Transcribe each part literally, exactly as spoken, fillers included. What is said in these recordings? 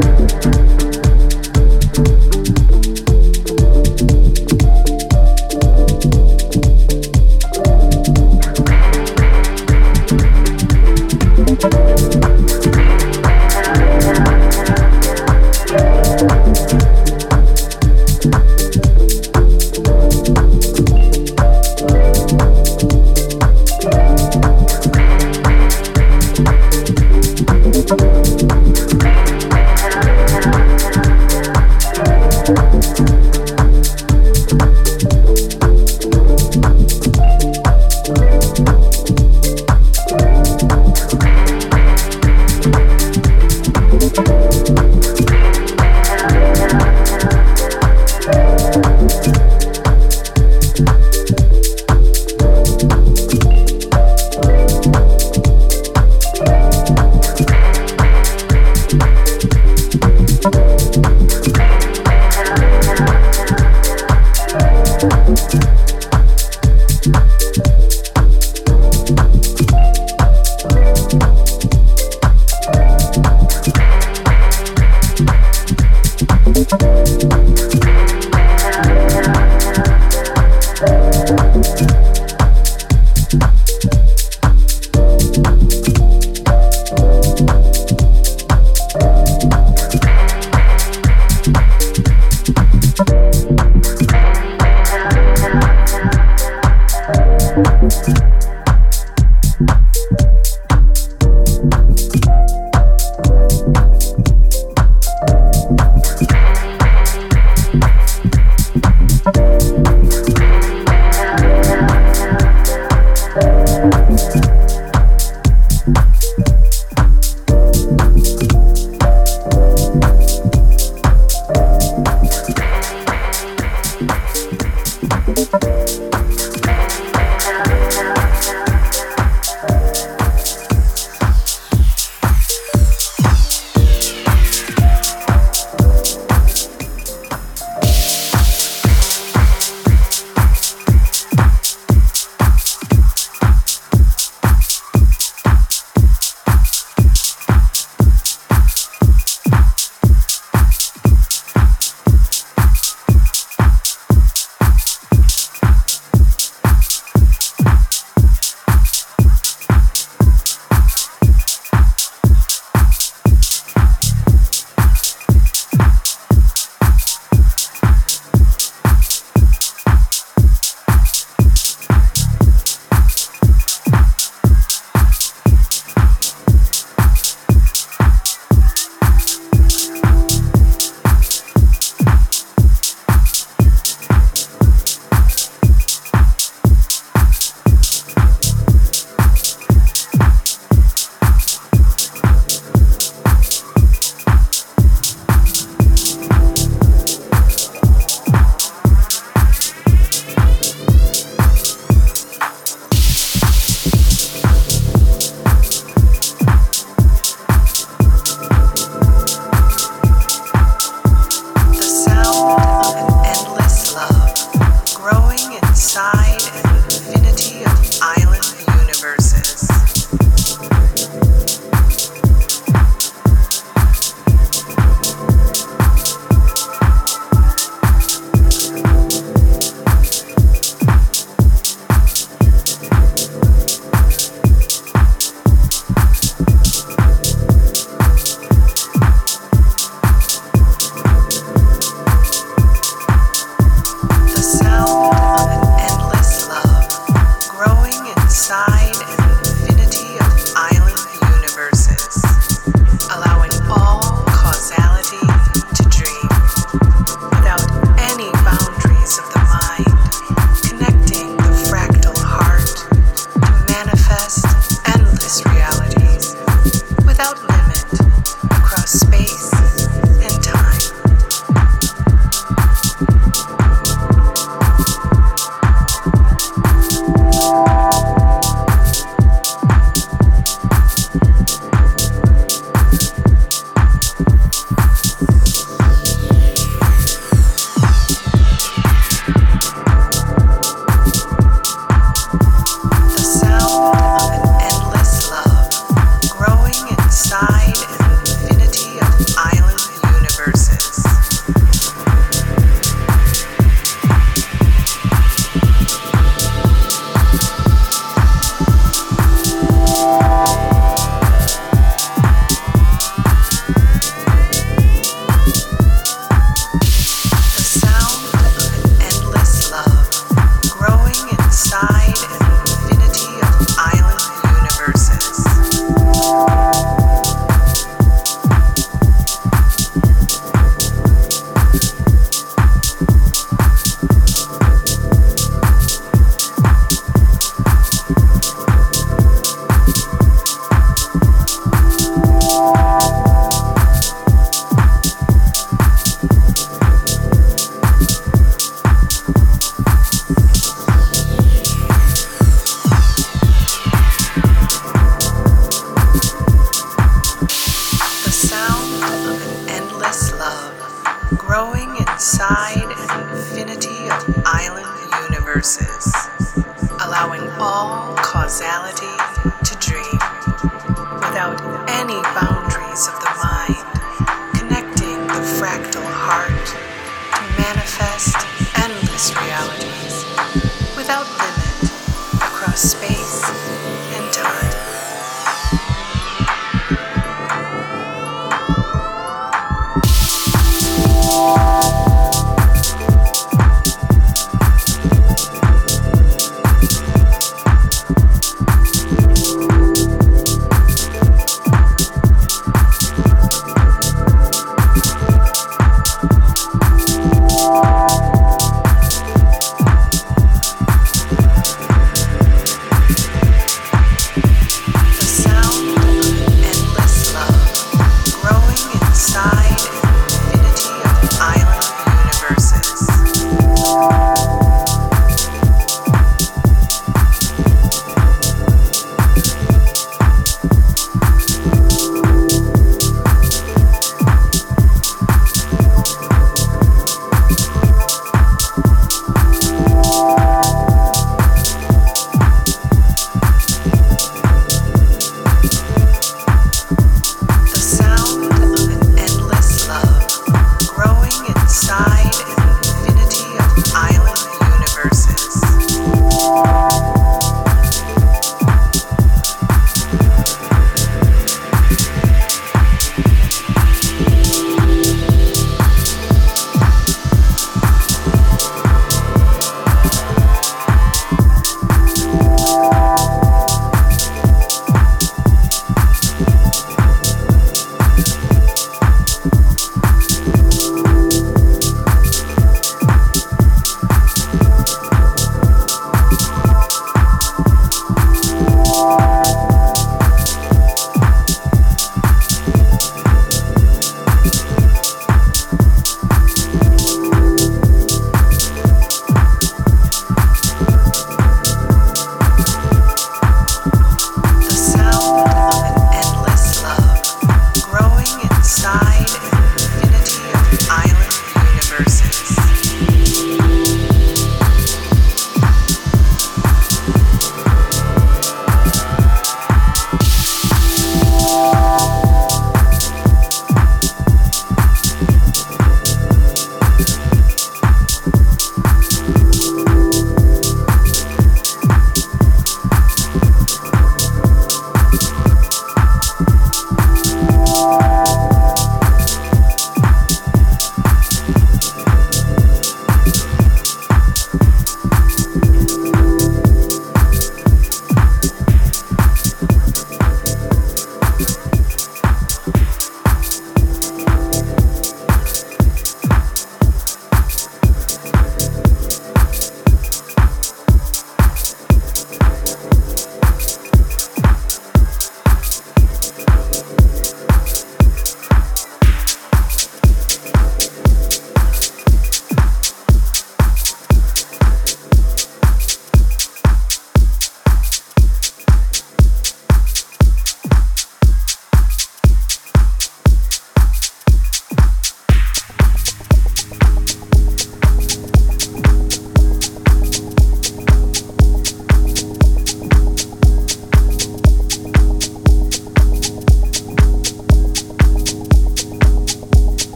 We'll be right back.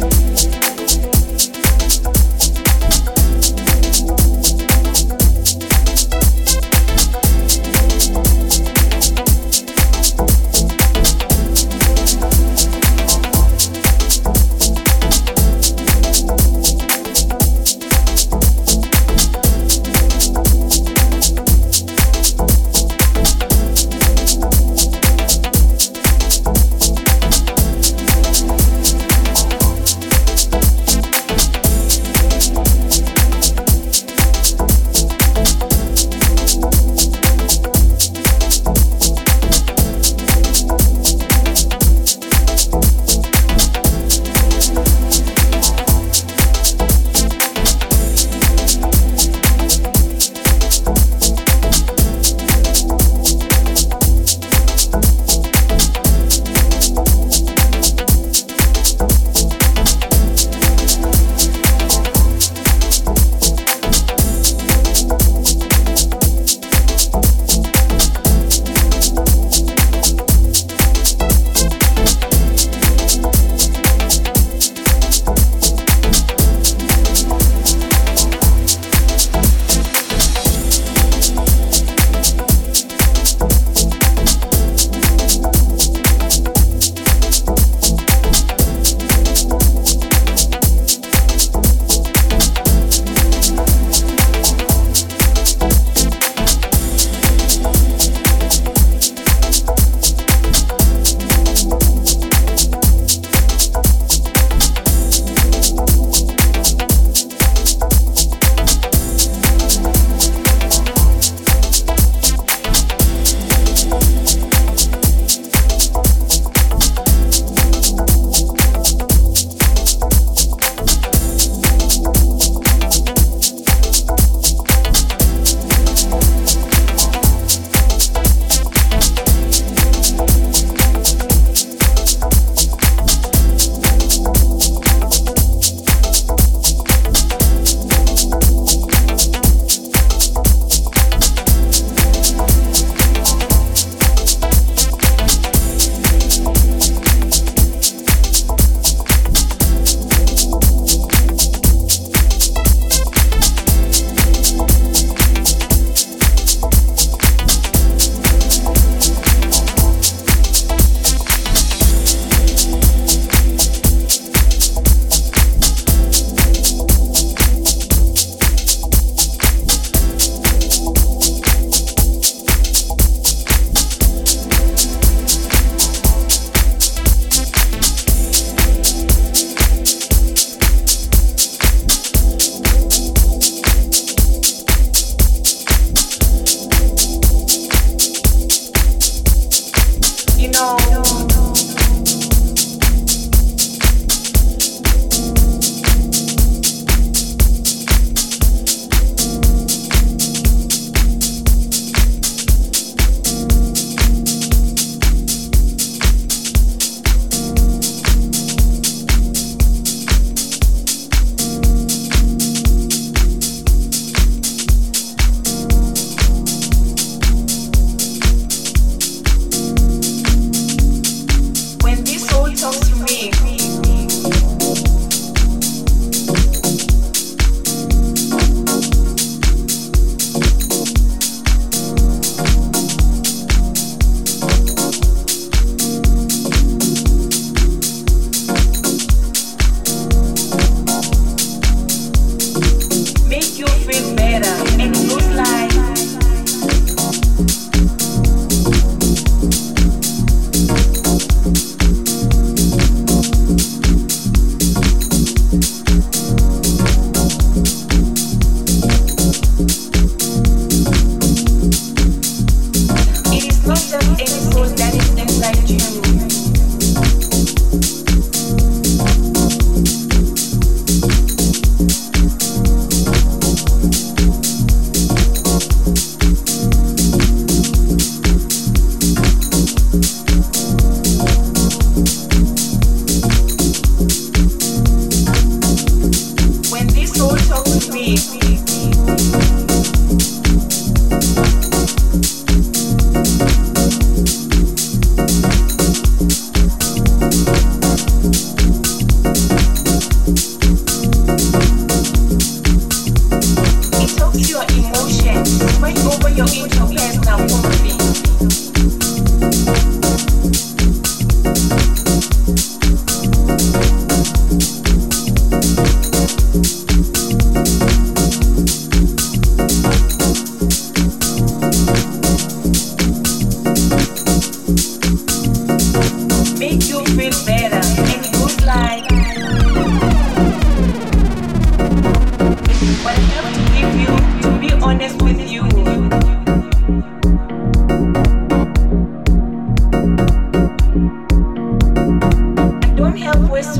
We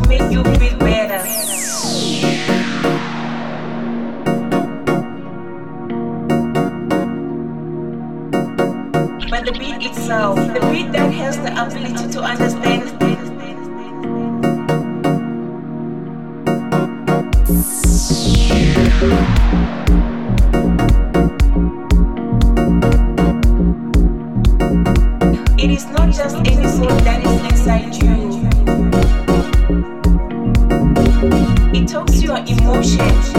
to make you feel better. But the beat itself, the beat that has the ability to understand emotions.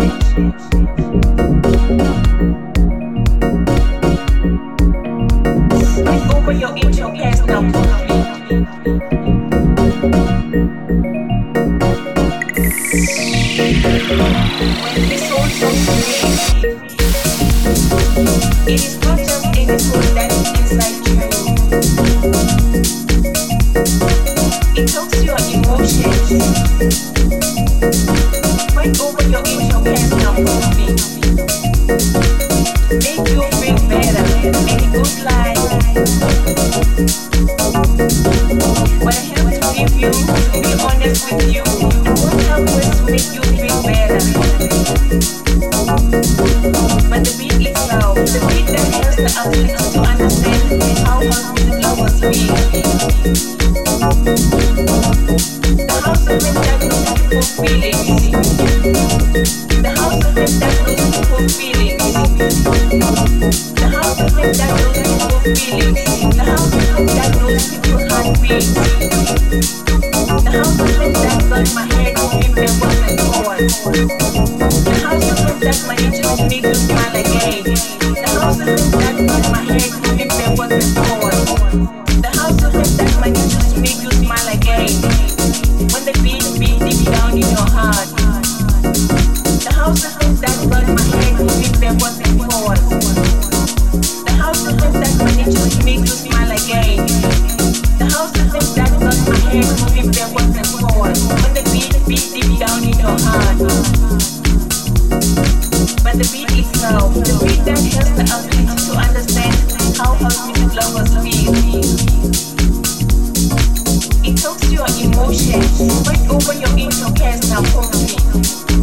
Break open your inner cast now for me.